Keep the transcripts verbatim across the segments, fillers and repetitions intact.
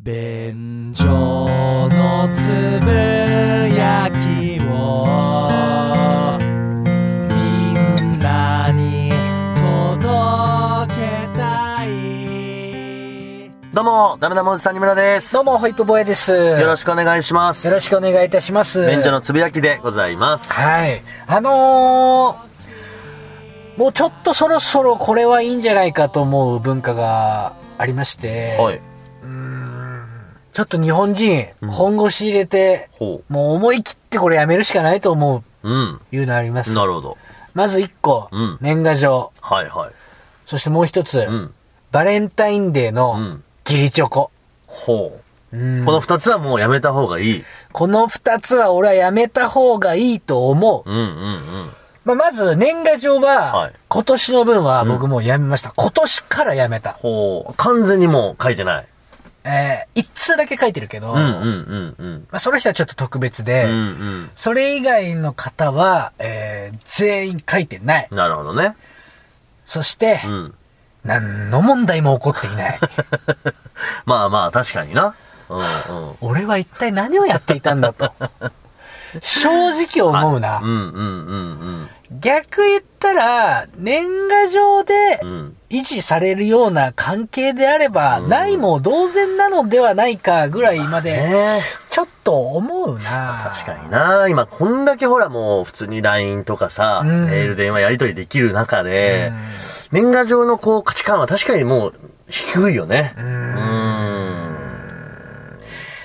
便所のつぶやきをみんなに届けたい。どうもダメダメおじさんにむらです。どうもホイップボーイです。よろしくお願いします。よろしくお願いいたします。便所のつぶやきでございます。はい、あのー、もうちょっとそろそろこれはいいんじゃないかと思う文化がありまして、はい、ちょっと日本人、うん、本腰入れて、うもう思い切ってこれやめるしかないと思う、うん、いうのあります。なるほど。まずいっこ、うん、年賀状。はいはい。そしてもう一つ、うん、バレンタインデーの義理チョコ。ほう。うん、このふたつはもうやめた方がいい。このふたつは俺はやめた方がいいと思う。うんうんうん。まあ、まず年賀状は、はい、今年の分は僕もうやめました。うん、今年からやめた。ほう。完全にもう書いてない。えー、一通だけ書いてるけど、うんうんうんうん、まあ、その人はちょっと特別で、うんうん、それ以外の方は、えー、全員書いてない。なるほどね。そして、うん、何の問題も起こっていない。まあまあ確かにな、うんうん、俺は一体何をやっていたんだと正直思うな、はい、うんうんうんうん、逆言ったら年賀状で維持されるような関係であれば、うん、ないも同然なのではないかぐらいまで、まあね、ちょっと思うな。確かにな。今こんだけほらもう普通に ライン とかさ、うん、メール電話やり取りできる中で、うん、年賀状のこう価値観は確かにもう低いよね。うん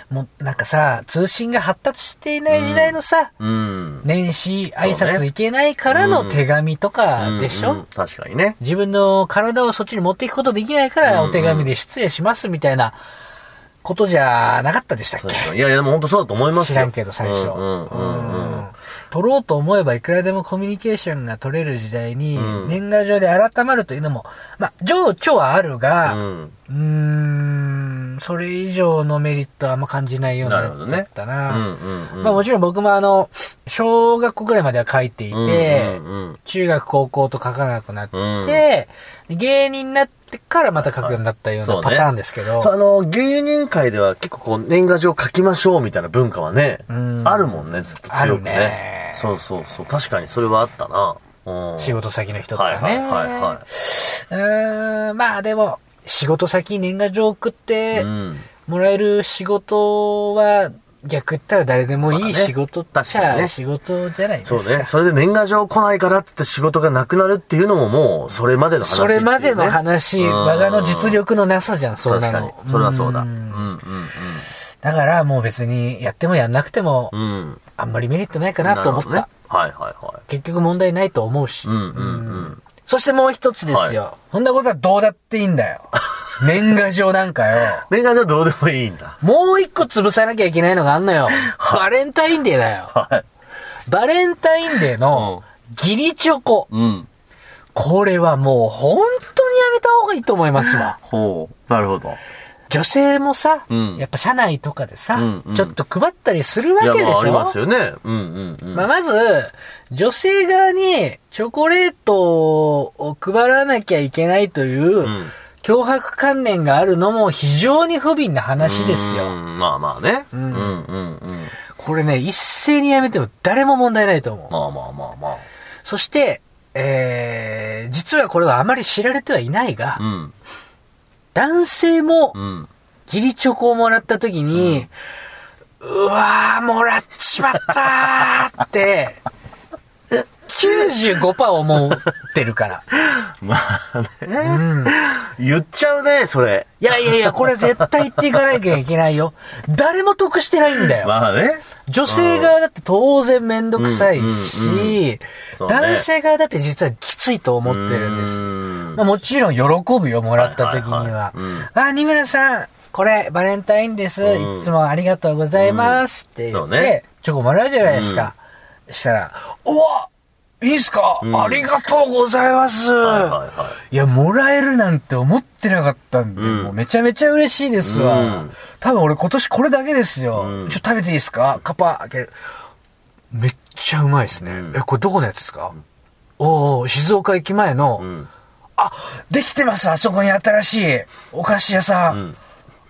もうなんかさ、通信が発達していない時代のさ、うん、年始挨拶行けないからの手紙とかでしょ、うんうんうん、確かにね。自分の体をそっちに持っていくことできないからお手紙で失礼しますみたいなことじゃなかったでしたっけ、うんうん、いやいやでも本当そうだと思いますよ。知らんけど最初、うんうんうんうん、取ろうと思えばいくらでもコミュニケーションが取れる時代に、うん、年賀状で改まるというのもまあ情緒はあるが、うん、うーんそれ以上のメリットはあんま感じないようになっちゃったな。なるほどね。うんうんうん、まあもちろん僕もあの、小学校ぐらいまでは書いていて、うんうんうん、中学高校と書かなくなって、うん、芸人になってからまた書くようになったようなパターンですけど。はいはい、そうね。そう、あの、芸人界では結構こう年賀状書きましょうみたいな文化はね、うん、あるもんね、ずっと強くね。あるね。そうそうそう。確かにそれはあったな。うん、仕事先の人とかね。はいはいはい、はい。うーん、まあでも、仕事先年賀状送ってもらえる仕事は逆言ったら誰でもいい仕事っちゃ仕事じゃないですか。そうね。それで年賀状来ないからって言って仕事がなくなるっていうのももうそれまでの話っていうね。それまでの話、我がの実力のなさじゃん、そんなの。確かに。それはそうだ。うんうんうん。だからもう別にやってもやんなくてもあんまりメリットないかなと思った。ね、はいはいはい。結局問題ないと思うし。うんうんうん。そしてもう一つですよ。はい、そんなことはどうだっていいんだよ。年賀状なんかよ。年賀状どうでもいいんだ。もう一個潰さなきゃいけないのがあんのよ。はい、バレンタインデーだよ。はい、バレンタインデーの義理チョコ、うん。これはもう本当にやめた方がいいと思いますわ。ほう。なるほど。女性もさ、うん、やっぱ社内とかでさ、うんうん、ちょっと配ったりするわけでしょ。いや、まあ、ありますよね。うんうんうん。まあ、まず、女性側にチョコレートを配らなきゃいけないという脅迫観念があるのも非常に不憫な話ですよ。うん、まあまあね、うんうんうんうん。これね、一斉にやめても誰も問題ないと思う。まあまあまあまあ。そして、えー、実はこれはあまり知られてはいないが、うん、男性も義理チョコをもらった時に、うん、うわーもらっちまったーってきゅうじゅうごパーセント 思ってるから。まあね、うん。言っちゃうね、それ。いやいやいや、これ絶対言っていかなきゃいけないよ。誰も得してないんだよ。まあね。女性側だって当然めんどくさいし、うんうんうんね、男性側だって実はきついと思ってるんです。まあ、もちろん喜ぶよ、もらった時には。はいはいはいうん、あ、二村さん、これバレンタインです、うん。いつもありがとうございます。って言って、うんね、チョコもらうじゃないですか。うん、したら、うわいいっすか、うん、ありがとうございます、はいはいはい、いやもらえるなんて思ってなかったんで、うん、もうめちゃめちゃ嬉しいですわ、うん、多分俺今年これだけですよ、うん、ちょっと食べていいですか、カパ開ける、めっちゃうまいですね、うん、えこれどこのやつですか、うん、おー静岡駅前の、うん、あできてます、あそこに新しいお菓子屋さん、うん、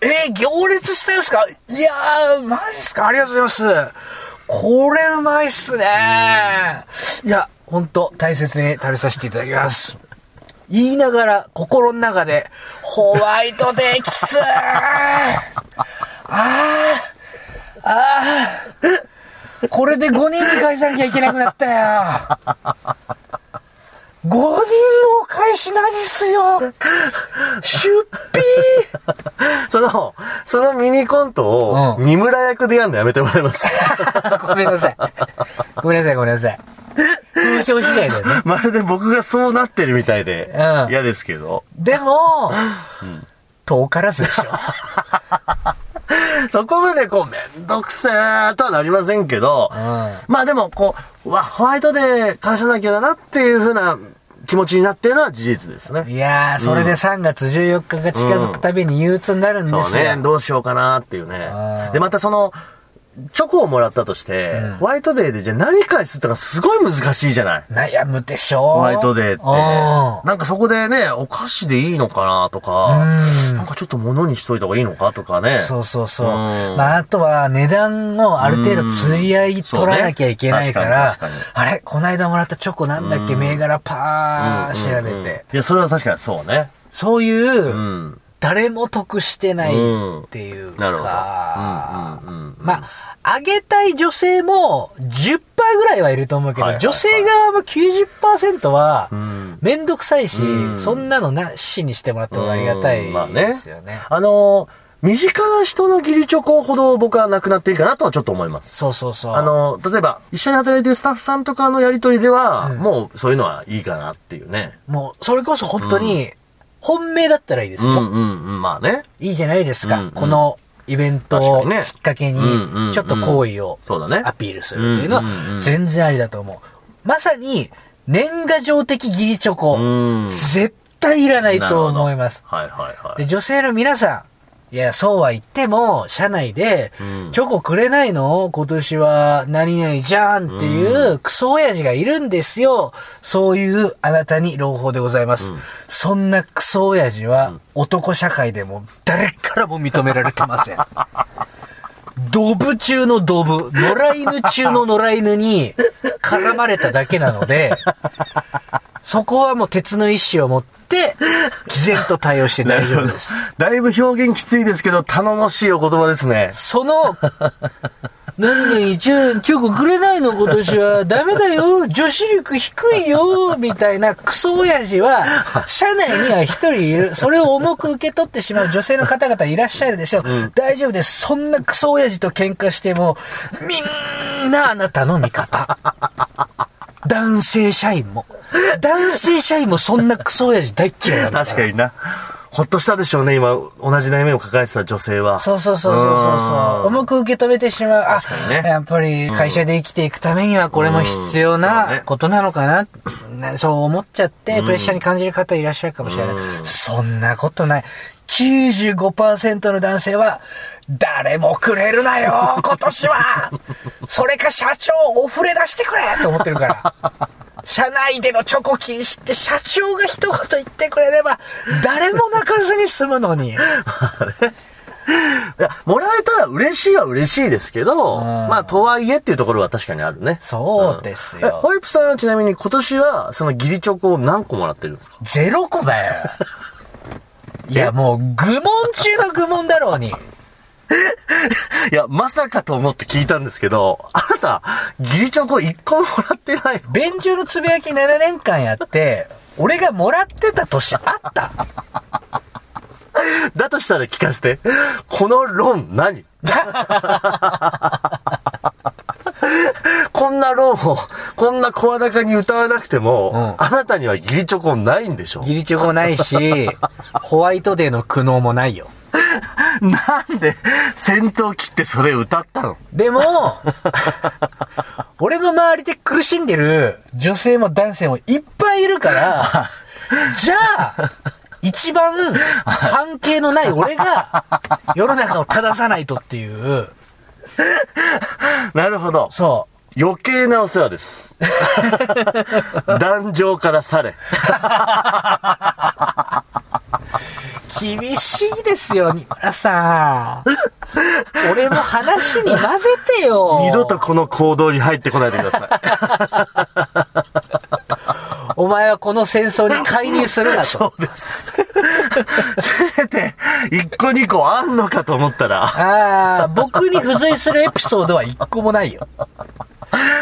えー、行列したんすか？いやー、マジっすか？ありがとうございます。これうまいっすねー。いや、ほんと大切に食べさせていただきます。言いながら心の中で、ホワイトデーきつー。あー、あー、これでごにんで返さなきゃいけなくなったよ。ごにんのお返し何すよ。出費その、そのミニコントを、三村役でやるのやめてもらいます。ごめんなさい。ごめんなさい、ごめんなさい。風評被害だよね。まるで僕がそうなってるみたいで、うん、嫌ですけど。でも、うん、遠からずでしょ。そこまでこう、めんどくせーとはなりませんけど、うん、まあでも、こう、うわ、ホワイトで返さなきゃだなっていう風な、気持ちになってるのは事実ですね。いやー、それでさんがつじゅうよっかが近づくたびに憂鬱になるんですよ、うんうん、そうね、どうしようかなーっていうね。で、またその、チョコをもらったとして、うん、ホワイトデーでじゃあ何返すってのがすごい難しいじゃない。悩むでしょ。ホワイトデーって。なんかそこでね、お菓子でいいのかなとか、うん、なんかちょっと物にしといた方がいいのかとかね。そうそうそう。うん、まああとは値段をある程度釣り合い取らなきゃいけないから、うんね、あれこないだもらったチョコなんだっけ、うん、銘柄パーン調べて、うんうんうん。いや、それは確かにそうね。そういう、うん誰も得してないっていうか、まあ、あげたい女性も じゅっパーセント ぐらいはいると思うけど、はいはいはい、女性側も きゅうじゅっパーセント はめんどくさいし、うん、そんなのなしにしてもらった方がありがたいですよね。うんまあ、ねあのー身近な人の義理チョコほど僕はなくなっていいかなとはちょっと思います。そうそうそう。あの、例えば、一緒に働いてるスタッフさんとかのやりとりでは、うん、もうそういうのはいいかなっていうね。もう、それこそ本当に、うん、本命だったらいいですよ。うんうんうん、まあね。いいじゃないですか。うんうん、このイベントをきっかけに、ちょっと好意をアピールするっていうのは、全然ありだと思う。まさに、年賀状的義理チョコ、うん、絶対いらないと思います。はいはいはい。で、女性の皆さん、いや、そうは言っても、社内で、うん、チョコくれないの？今年は何々じゃんっていう、うん、クソ親父がいるんですよ。そういうあなたに朗報でございます。うん、そんなクソ親父は、うん、男社会でも誰からも認められてません。ドブ中のドブ、野良犬中の野良犬に絡まれただけなので、そこはもう鉄の意志を持って、毅然と対応して大丈夫です。だいぶ表現きついですけど、頼もしいお言葉ですね。その、何々、チョコくれないの今年は、ダメだよ、女子力低いよ、みたいなクソ親父は、社内には一人いる。それを重く受け取ってしまう女性の方々いらっしゃるでしょう。うん、大丈夫です。そんなクソ親父と喧嘩しても、みんなあなたの味方。男性社員も。男性社員もそんなクソ親父大っ嫌いなんだ。確かにな。ほっとしたでしょうね、今、同じ悩みを抱えてた女性は。そうそうそうそうそう。重く受け止めてしまう。あ、ね、やっぱり会社で生きていくためにはこれも必要なことなのかな。うんね、そう思っちゃって、プレッシャーに感じる方いらっしゃるかもしれない。うん、そんなことない。きゅうじゅうごパーセント の男性は、誰もくれるなよ、今年はそれか社長、お触れ出してくれと思ってるから。社内でのチョコ禁止って社長が一言言ってくれれば、誰も泣かずに済むのに。いや、もらえたら嬉しいは嬉しいですけど、うん、まあ、とはいえっていうところは確かにあるね。そうですよ。うん、ホイップさんはちなみに今年は、その義理チョコを何個もらってるんですか？ゼロ個だよ。いや、もう、愚問中の愚問だろうに。いや、まさかと思って聞いたんですけど、あなた、義理チョコいっこももらってないの？便所のつぶやきななねんかんやって、俺がもらってた年あった？だとしたら聞かせて。この論何？こんな論を、こんな声高に歌わなくても、うん、あなたには義理チョコないんでしょ？義理チョコないし、ホワイトデーの苦悩もないよ。なんで先頭切ってそれ歌ったの？でも俺の周りで苦しんでる女性も男性もいっぱいいるからじゃあ一番関係のない俺が世の中を正さないとっていう。なるほど。そう余計なお世話です。壇上から去れ。厳しいですよ、二村さん。俺の話に混ぜてよ。二度とこの行動に入ってこないでください。お前はこの戦争に介入するなと。そうです。せめて、一個二個あんのかと思ったら。ああ、僕に付随するエピソードは一個もないよ。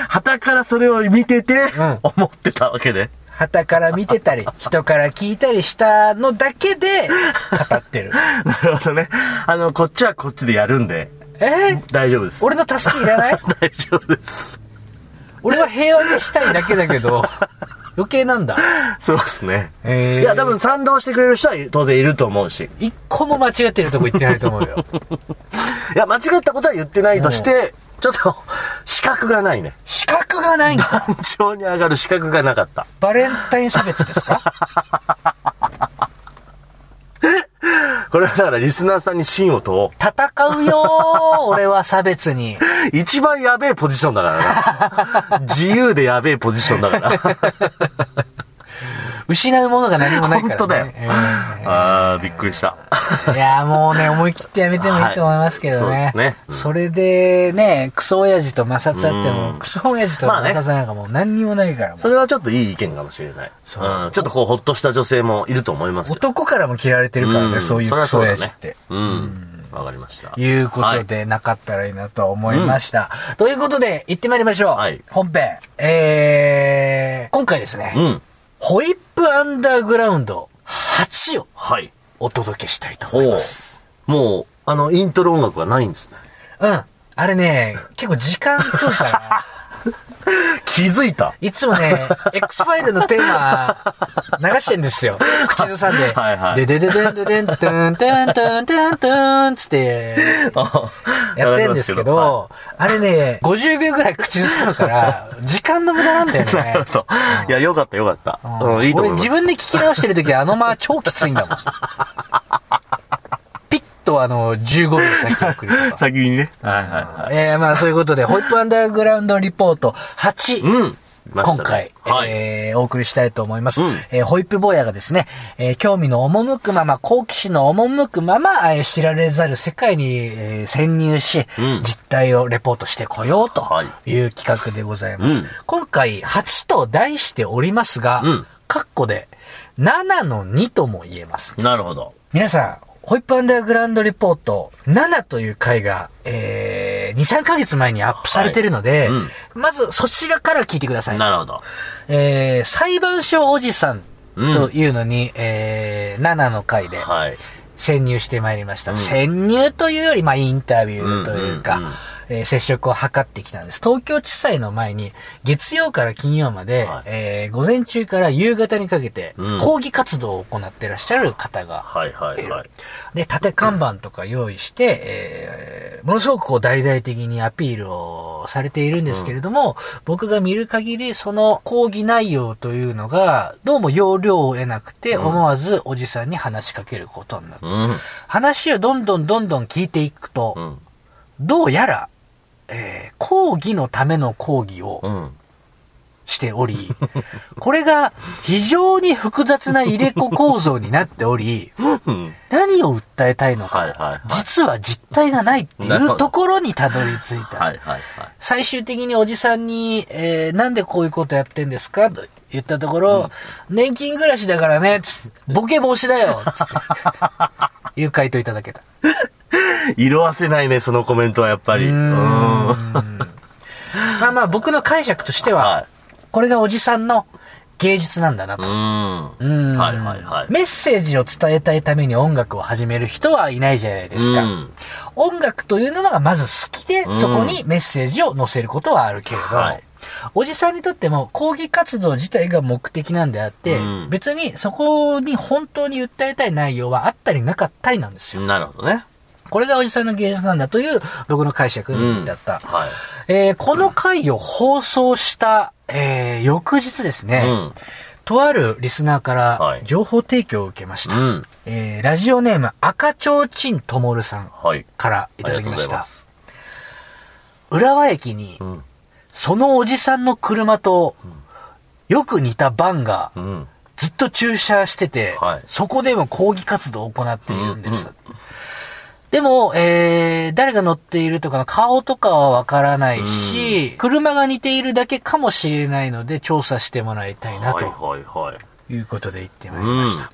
旗からそれを見てて、うん、思ってたわけで。旗から見てたり、人から聞いたりしたのだけで、語ってる。なるほどね。あの、こっちはこっちでやるんで。えー、大丈夫です。俺の助けいらない？大丈夫です。俺は平和にしたいだけだけど、余計なんだ。そうですね。えー、いや、多分賛同してくれる人は当然いると思うし。一個も間違ってるとこ言ってないと思うよ。いや、間違ったことは言ってないとして、ちょっと、資格がないね。資格がないんだ。壇上に上がる資格がなかった。バレンタイン差別ですか？これはだからリスナーさんに芯を問おう。戦うよー、俺は差別に。一番やべえポジションだからな。自由でやべえポジションだから。失うものが何もないからね。本当だよ。えー、あー、びっくりした。いやーもうね、思い切ってやめてもいいと思いますけどね。はい、そうですね、うん。それでね、クソ親父と摩擦あっても、クソ親父と摩擦なんかもう何にもないから、まあね。それはちょっといい意見かもしれない。そう、うん。ちょっとこう、ほっとした女性もいると思いますよ。男からも嫌われてるからね、うん、そういうクソ親父って。そりゃそうだね。うん。うんわかりました。いうことで、はい、なかったらいいなと思いました。うん、ということで、行ってまいりましょう。はい、本編。えー、今回ですね、うん、ホイップアンダーグラウンドはちをお届けしたいと思います。はい、もう、あの、イントロ音楽はないんですね。うん。あれね、結構時間食うから。気づいた。いつもね、X ファイルのテーマ流してんですよ。口ずさんで。はいはい。ででででででん、トゥントゥントゥントゥントゥンつって、やってんですけど、あれね、ごじゅうびょうぐらい口ずさむから、時間の無駄なんだよね。なるほど。いや、よかったよかった。うん、いいと思います。俺自分で聞き直してる時はあの間超きついんだもん。とあのじゅうごびょう先に送るとか先にね、はいはいはい、えー、まあそういうことでホイップアンダーグラウンドリポートはち、うんね、今回、はい、えー、お送りしたいと思います、うん、えー、ホイップ坊やがですね、えー、興味の赴くまま好奇心の赴くまま、えー、知られざる世界に、えー、潜入し、うん、実態をレポートしてこようという企画でございます、うん、今回はちと題しておりますが、うん、カッコで ななのに とも言えます。なるほど。皆さんホイップアンダーグラウンドリポートななという回が、えー、にさんかげつまえにアップされてるので、はい、うん、まずそちらから聞いてください。なるほど。えー、裁判所おじさんというのに、うん、えー、ななの回で潜入してまいりました。はい、潜入というより、まあ、インタビューというか、うんうんうん、えー、接触を図ってきたんです。東京地裁の前に月曜から金曜まで、はい、えー、午前中から夕方にかけて抗議活動を行ってらっしゃる方が、はいはいはい、で縦看板とか用意して、うん、えー、ものすごくこう大々的にアピールをされているんですけれども、うん、僕が見る限りその抗議内容というのがどうも要領を得なくて、思わずおじさんに話しかけることになった、うん、話をどんどんどんどん聞いていくと、うん、どうやらえー、抗議のための抗議をしており、うん、これが非常に複雑な入れ子構造になっており、うん、何を訴えたいのか、はいはいはい、実は実態がないっていうところにたどり着いた。はいはいはい、最終的におじさんに、えー、なんでこういうことやってんですかと言ったところ、うん、年金暮らしだからね、つボケ防止だよつっていう回答いただけた。色あせないね、そのコメントはやっぱり。うーん。まあまあ僕の解釈としては、はい、これがおじさんの芸術なんだなと。うーん。うーん、はいはいはい。メッセージを伝えたいために音楽を始める人はいないじゃないですか。うん、音楽というのがまず好きで、そこにメッセージを載せることはあるけれど、はい、おじさんにとっても抗議活動自体が目的なんであって、うん、別にそこに本当に訴えたい内容はあったりなかったりなんですよ。なるほどね。これがおじさんの芸術なんだという僕の解釈だった、うん、はい、えー、この回を放送した、えー、翌日ですね、うん、とあるリスナーから情報提供を受けました、はい、えー、ラジオネーム赤ちょうちんともるさんからいただきました、はい、浦和駅に、うん、そのおじさんの車とよく似たバンがずっと駐車してて、はい、そこでも抗議活動を行っているんです。うんうん、でも、えー、誰が乗っているとかの顔とかはわからないし、うん、車が似ているだけかもしれないので調査してもらいたいなと、はいはいはい、いうことで行ってまいりました。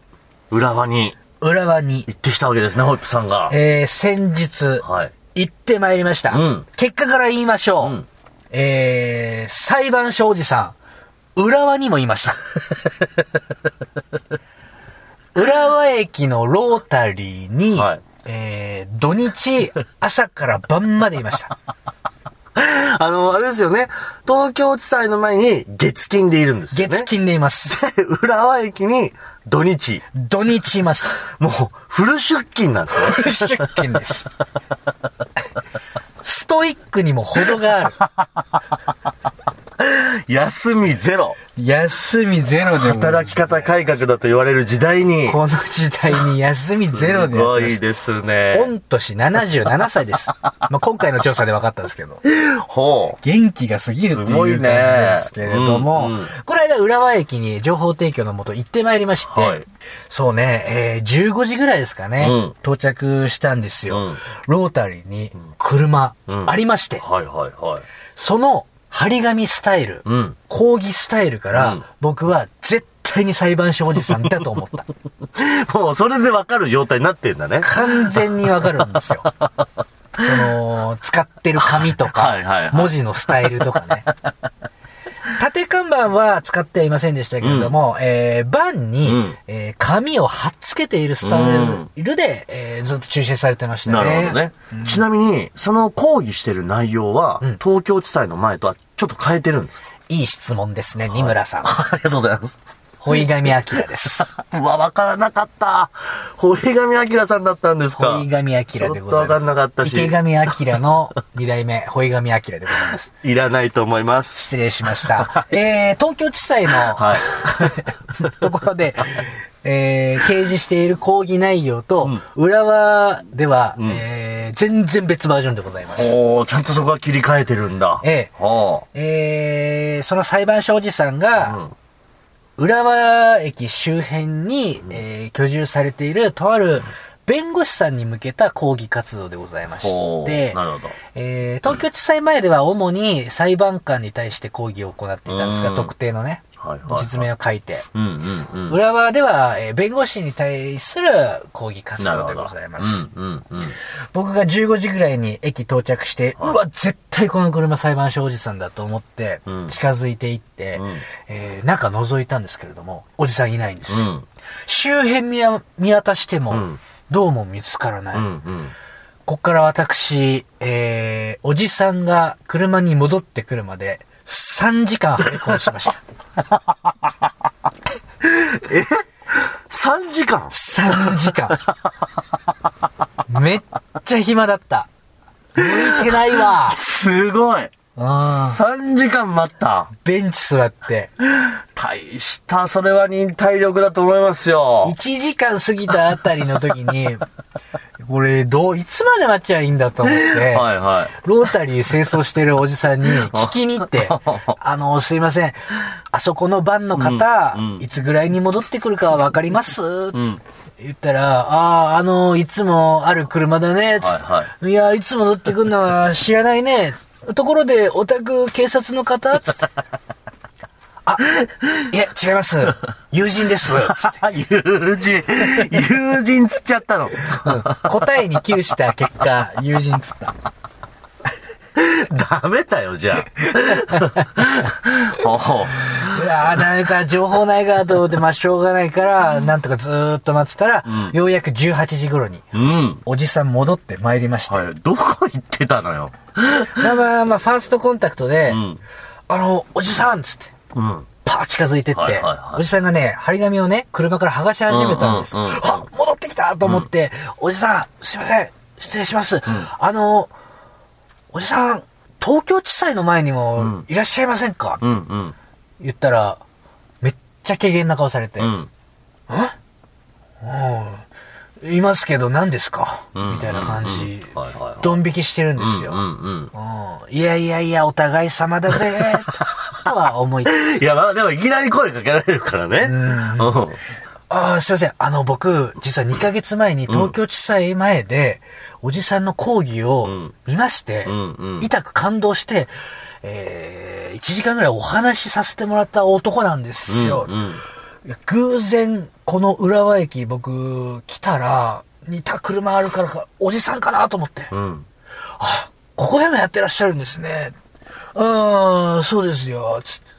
うん、浦和に浦和に行ってきたわけですね、ホイップさんが。えー、先日、はい、行ってまいりました。うん、結果から言いましょう。うん、えー、裁判所おじさん。浦和にもいました浦和駅のロータリーに、はい、えー、土日朝から晩までいましたあのあれですよね、東京地裁の前に月金でいるんですよね。月金でいます浦和駅に土日土日います。もうフル出勤なんですね。フル出勤ですストイックにも程がある休みゼロ。休みゼロで働き方改革だと言われる時代に。この時代に休みゼロで。すごいですね。御年ななじゅうななさいです。まあ今回の調査で分かったんですけど。ほう。元気が過ぎるっていう感じですけれども、ね、うんうん、この間浦和駅に情報提供のもと行ってまいりまして、はい、そうね、えー、じゅうごじぐらいですかね、うん、到着したんですよ。うん、ロータリーに車ありまして、うんうん、はいはいはい。その張り紙スタイル、うん、抗議スタイルから、うん、僕は絶対に裁判所おじさんだと思ったもうそれで分かる状態になってんだね。完全に分かるんですよその使ってる紙とかはいはい、はい、文字のスタイルとかね縦看板は使ってはいませんでしたけれども、うん、えー、バンに、うん、えー、紙を貼っつけているスタイルで、うん、えー、ずっと駐車されてましたね。なるほどね、うん、ちなみにその抗議してる内容は、うん、東京地裁の前とはちょっと変えてるんですか？いい質問ですね、二村さん。ありがとうございます。堀上明です。うわ、わからなかった。堀上明さんだったんですか？堀上明でございます。ちょっとわかんなかったし。池上明の二代目、堀上明でございます。いらないと思います。失礼しました。えー、東京地裁の、はい、ところで、えー、掲示している抗議内容と、うん、浦和では、うん、えー、全然別バージョンでございます。おー、ちゃんとそこは切り替えてるんだ。えー、おー、えー、その裁判所おじさんが、うん、浦和駅周辺に、うん、えー、居住されているとある弁護士さんに向けた抗議活動でございまして、なるほど、えー、東京地裁前では主に裁判官に対して抗議を行っていたんですが、うん、特定のね、はいはいはい、実名を書いて、うんうんうん、浦和では、えー、弁護士に対する抗議活動でございます、うんうんうん、僕がじゅうごじぐらいに駅到着して、はい、うわ絶対この車裁判所おじさんだと思って近づいていって、うん、えー、中覗いたんですけれどもおじさんいないんです、うん、周辺 見, 見渡しても、うん、どうも見つからない、うんうん、こっから私、えー、おじさんが車に戻ってくるまでさんじかん張り込みしましたえ ?さんじかん ?さんじかんめっちゃ暇だった。向いてないわ。すごい。さんじかん待った。ベンチ座って。大した、それは忍耐力だと思いますよ。いちじかん過ぎたあたりの時にこれどういつまで待っちゃいいんだと思って、はい、はい、ロータリー清掃してるおじさんに聞きに行ってあのすいません、あそこのバンの方、うんうん、いつぐらいに戻ってくるかは分かります、うん、言ったら、ああ、あのいつもある車だね、はいはい、いやいつも乗ってくるのは知らないねところでお宅警察の方つってあ、いや違います、友人ですつって友人友人つっちゃったの、うん、答えに窮した結果友人つったダメだよじゃあいやダメか、情報ないかと思って、まあしょうがないからなんとかずーっと待ってたら、うん、ようやくじゅうはちじ頃に、うん、おじさん戻ってまいりまして、はい、どこ行ってたのよまあまあまあファーストコンタクトで、うん、あのおじさんっつって、うん、パー近づいてって、はいはいはい、おじさんがね張り紙をね車から剥がし始めたんです、うんうんうん、あ戻ってきたと思って、うん、おじさんすいません失礼します、うん、あのおじさん東京地裁の前にもいらっしゃいませんか、うんうんうん、言ったらめっちゃ軽減な顔されて、うん、えいますけど何ですか、うんうんうん、みたいな感じ、ドン引きしてるんですよ、うんうんうん、いやいやいやお互い様だぜととは思いつつ。いや、まあ、でもいきなり声かけられるからね。うん。ああ、すいません。あの、僕、実はにかげつまえに東京地裁前で、おじさんの講義を見まして、うんうんうん、痛く感動して、えー、いちじかんぐらいお話しさせてもらった男なんですよ。うんうん、偶然、この浦和駅、僕、来たら、似た車あるからか、おじさんかなと思って。うん、あ、ここでもやってらっしゃるんですね。ああ、そうですよ。つって。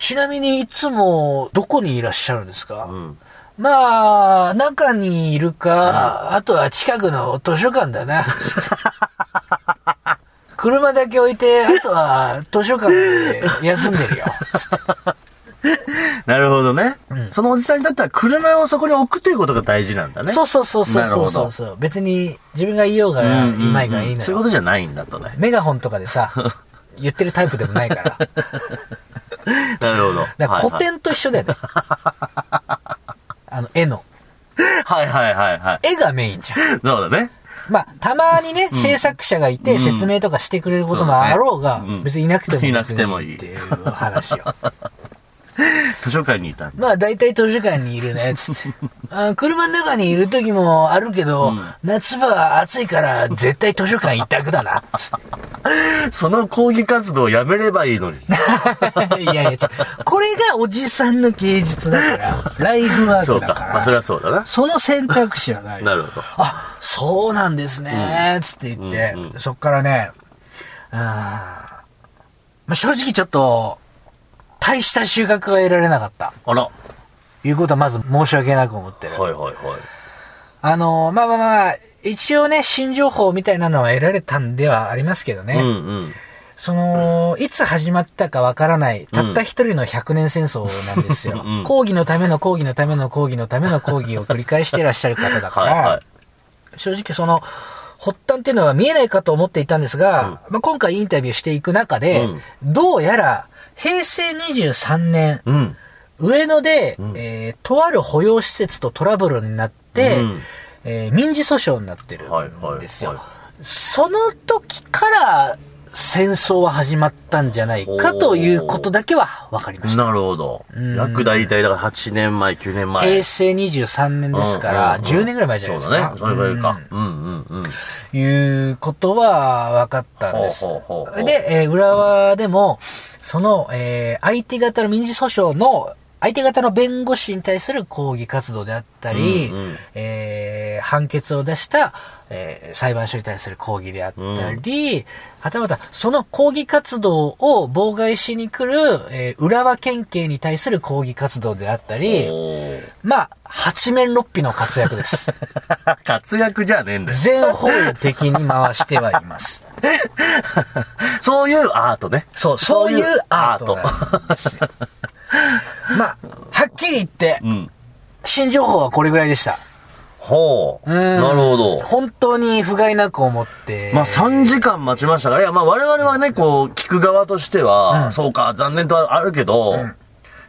ちなみにいつもどこにいらっしゃるんですか？うん、まあ中にいるか、うん、あとは近くの図書館だな。車だけ置いて、あとは図書館で休んでるよ。なるほどね、うん。そのおじさんにとっては車をそこに置くということが大事なんだね。そうそうそうそうそうそうそう。別に自分がいようがいまいがいいのよ、うんうんうん。そういうことじゃないんだとね。メガホンとかでさ。言ってるタイプでもないから。なるほど。だから古典と一緒だよね。あの、絵の。はいはいはいはい。絵がメインじゃん。そうだね。まあ、たまにね、うん、制作者がいて説明とかしてくれることもあろうが、うん、別にいなくてもいい。いなくてもいい。っていう話よ。図書館にいた。まあ、大体図書館にいるね、つって。あ、車の中にいる時もあるけど、うん、夏場は暑いから絶対図書館一択だな。その抗議活動をやめればいいのに。いやいや、これがおじさんの芸術だから、ライフワークだから。そうか。まあ、それはそうだな。その選択肢はない。なるほど。あ、そうなんですね、うん、つって言って、うんうん、そっからね、あ、まあ、正直ちょっと、大した収穫が得られなかった。あら。いうことはまず申し訳なく思ってる。はいはいはい。あの、まあまあまあ、一応ね、新情報みたいなのは得られたんではありますけどね。うんうん。その、いつ始まったかわからない、たった一人のひゃくねん戦争なんですよ。うん、抗議のための抗議のための抗議のための抗議を繰り返していらっしゃる方だから、はいはい、正直その、発端っていうのは見えないかと思っていたんですが、うん、まあ、今回インタビューしていく中で、うん、どうやら、へいせいにじゅうさんねん、うん、上野で、うん、えー、とある保養施設とトラブルになって、うん、えー、民事訴訟になってるんですよ、はいはいはい、その時から戦争は始まったんじゃないかということだけは分かりました。なるほど。約大体だからはちねんまえ、きゅうねんまえ。へいせいにじゅうさんねんですから、じゅうねんぐらい前じゃないですか。そうだね。それぐらいか。うんうんうん。いうことは分かったんです。ほうほうほうほう。で、えー、浦和でも、その、えー、相手方の民事訴訟の、相手方の弁護士に対する抗議活動であったり、うんうん、えー、判決を出した、えー、裁判所に対する抗議であったり、うん、はたまたその抗議活動を妨害しに来る、えー、浦和県警に対する抗議活動であったり、まあ、八面六臂の活躍です。活躍じゃねえんだよ。全方位的に回してはいます。そういうアートね。そう、そういうアートなんですよ。まあ、はっきり言って、うん、新情報はこれぐらいでした。ほう。なるほど。本当に不甲斐なく思って。まあさんじかん待ちましたから、いや、まあ我々はね、こう、聞く側としては、うん、そうか、残念とあるけど、うん、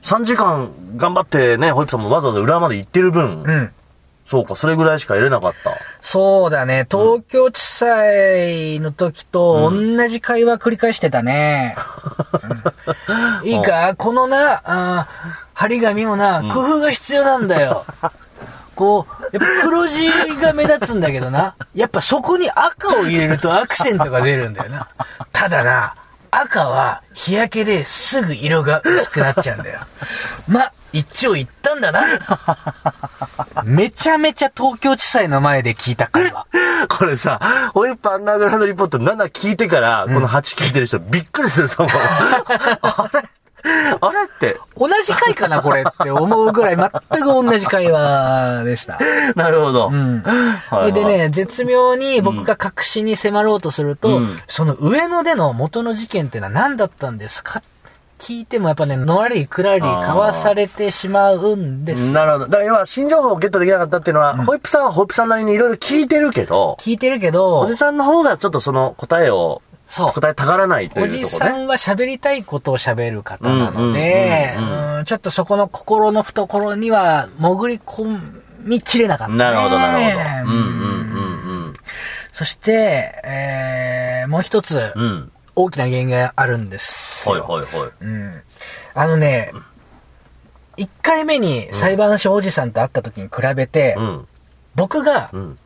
さんじかん頑張ってね、ホイップさんもわざわざ裏まで行ってる分、うん、そうか、それぐらいしか得れなかった。そうだね、東京地裁の時と同じ会話繰り返してたね。うんうん、いいか、このな、あ、張り紙もな、工夫が必要なんだよ。うん、こう、やっぱ黒字が目立つんだけどな、やっぱそこに赤を入れるとアクセントが出るんだよな。ただな、赤は日焼けですぐ色が薄くなっちゃうんだよ。ま、一丁言ったんだな。めちゃめちゃ東京地裁の前で聞いた会話。これさ、ホイップアンダーグラウンドリポートなな聞いてから、うん、このはち聞いてる人びっくりすると思う。あれあれって。同じ回かなこれって思うぐらい全く同じ会話でした。なるほど。うん。はいはい、でね、絶妙に僕が確信に迫ろうとすると、うん、その上野での元の事件っていうのは何だったんですか聞いてもやっぱね、のらりくらりかわされてしまうんです。なるほど。だから要は新情報をゲットできなかったっていうのは、うん、ホイップさんはホイップさんなりにいろいろ聞いてるけど、聞いてるけど、おじさんの方がちょっとその答えを、そう。答えたがらないというところね。おじさんは喋りたいことを喋る方なので、うんうんうんうん、ちょっとそこの心の懐には潜り込みきれなかったね。なるほど、なるほど。うんうんうんうん。そして、えー、もう一つ、うん、大きな原因があるんですよ。はいはいはい。うん。あのね、いっかいめに裁判所おじさんと会った時に比べて、うん、僕が、うんうん、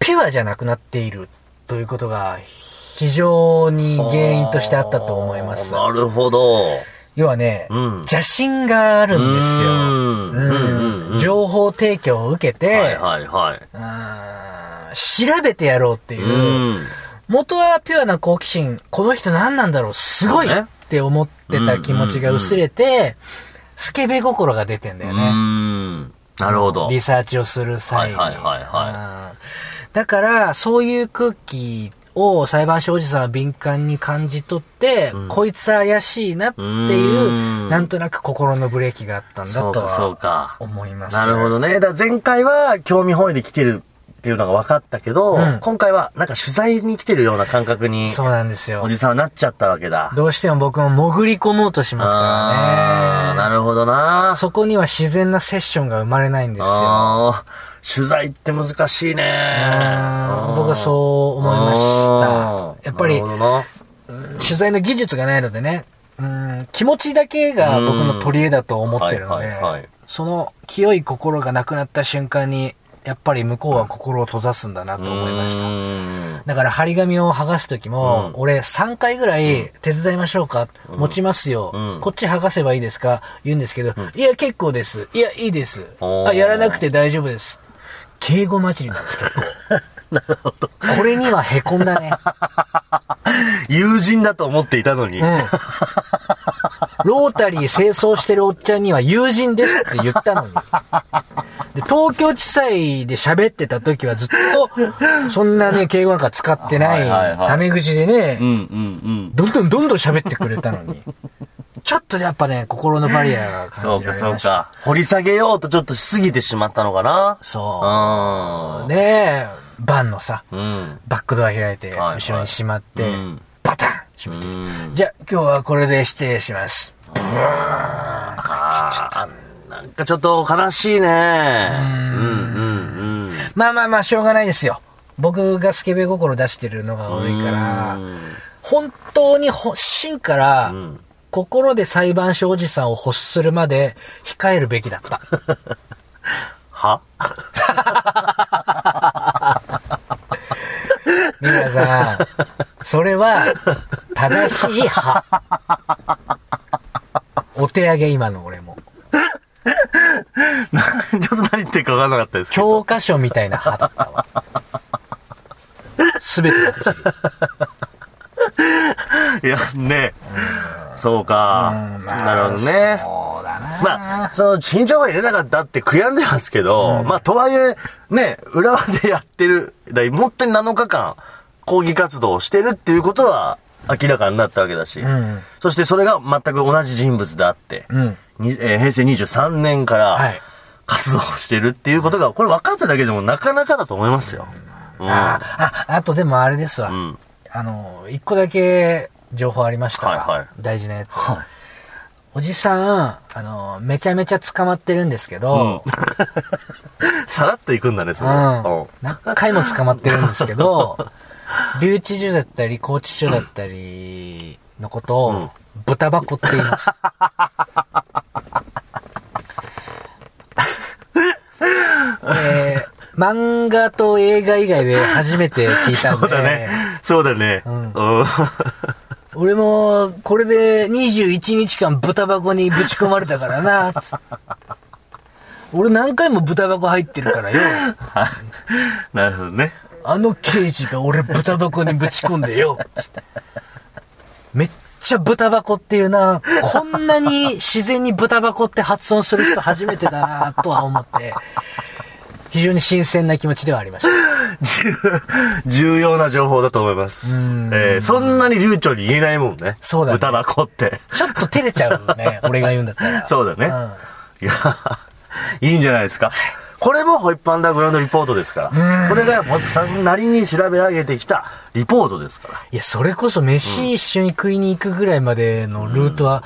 ピュアじゃなくなっているということが非常に原因としてあったと思います。なるほど。要はね、うん、邪心があるんですよ。うんうんうん、情報提供を受けて、はいはいはい、あ調べてやろうっていう、うん、元はピュアな好奇心、この人何なんだろう、すごいって思ってた気持ちが薄れて、うんうんうん、スケベ心が出てんだよね。うんなるほど。リサーチをする際に。はいはいはい、はい。だから、そういう空気を裁判所おじさんは敏感に感じ取って、うん、こいつ怪しいなっていう、うんなんとなく心のブレーキがあったんだとは思います。そうかそうか。なるほどね。だ前回は興味本位で来てるっていうのが分かったけど、うん、今回はなんか取材に来てるような感覚に、そうなんですよ。おじさんはなっちゃったわけだ。どうしても僕も潜り込もうとしますからね。あなるほどな。そこには自然なセッションが生まれないんですよ。あ取材って難しいね。僕はそう思いました。やっぱり取材の技術がないのでね、うん、気持ちだけが僕の取り柄だと思ってるので、はいはいはい、その清い心がなくなった瞬間にやっぱり向こうは心を閉ざすんだなと思いました。だから張り紙を剥がすときも、うん、俺さんかいぐらい手伝いましょうか、うん、持ちますよ、うん、こっち剥がせばいいですか言うんですけど、うん、いや結構です、いやいいです、あやらなくて大丈夫です。敬語混じりなんですけど。なるほど。これにはへこんだね。友人だと思っていたのに。うん。ロータリー清掃してるおっちゃんには友人ですって言ったのに。で東京地裁で喋ってた時はずっとそんなね敬語なんか使ってないタメ口でねどんどんどんどん喋ってくれたのにちょっとやっぱね心のバリアが感じられました。そうかそうか掘り下げようとちょっとしすぎてしまったのかな。そうねえバンのさ、うん、バックドア開いて後ろにしまって、はいはいうん、バタン閉めて、うん、じゃあ今日はこれで失礼します。ブーンあーなんかちょっと悲しいね。うんうんうん、まあまあまあしょうがないですよ。僕がスケベ心出してるのが多いから、うん、本当に真から、うん、心で裁判所おじさんを欲するまで控えるべきだった。は？皆さんそれは正しい派お手上げ今の俺もちょっと何言ってるか分からなかったですけど教科書みたいな派だったわ全てが違ういやねうそうか、まあ、なるほどねそうだなまあその身長が入れなかったって悔やんでますけど、うん、まあとはいえね裏までやってるだ本当になのかかん抗議活動をしてるっていうことは明らかになったわけだし、うん、そしてそれが全く同じ人物であって、うんえー、へいせいにじゅうさんねんから活動してるっていうことが、はい、これ分かっただけでもなかなかだと思いますよ、うんうん、あああとでもあれですわ、うん、あのいっこだけ情報ありました、はいはい、大事なやつ、はい、おじさんあのめちゃめちゃ捕まってるんですけど、うんさらっと行くんだねそれ、うん、何回も捕まってるんですけど留置所だったり拘置所だったりのことを豚箱って言います、うんえー、漫画と映画以外で初めて聞いたんでそうだねそうだね、うん、俺もこれでにじゅういちにちかん豚箱にぶち込まれたからな俺何回も豚箱入ってるからよなるほどねあの刑事が俺豚箱にぶち込んでよめっちゃ豚箱っていうなこんなに自然に豚箱って発音する人初めてだなとは思って非常に新鮮な気持ちではありました重要な情報だと思います、えー、そんなに流暢に言えないもんねそうだね豚箱ってちょっと照れちゃうね俺が言うんだったらそうだね、うん、いやいいんじゃないですか。これもホイップアンダーグラウンドリポートですから。これがホイップさんなりに調べ上げてきたリポートですから。いや、それこそ飯一緒に食いに行くぐらいまでのルートは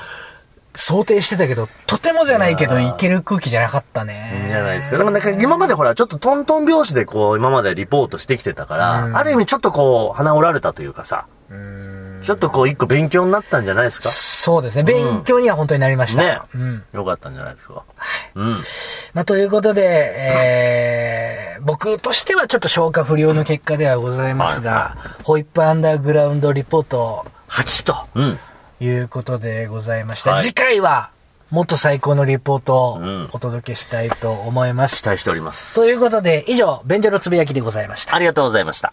想定してたけど、とてもじゃないけど行ける空気じゃなかったね。いいんじゃないですか。でもなんか今までほら、ちょっとトントン拍子でこう今までリポートしてきてたから、ある意味ちょっとこう鼻折られたというかさ。うーんちょっとこう一個勉強になったんじゃないですか。そうですね、勉強には本当になりました、うんね、うん、よかったんじゃないですか、はい、うん、まあ、ということで、えー、僕としてはちょっと消化不良の結果ではございますが、うん、はい、ホイップアンダーグラウンドリポートはちということでございました、うん、はい、次回はもっと最高のリポートをお届けしたいと思います、うん、期待しております。ということで以上、便所のつぶやきでございました。ありがとうございました。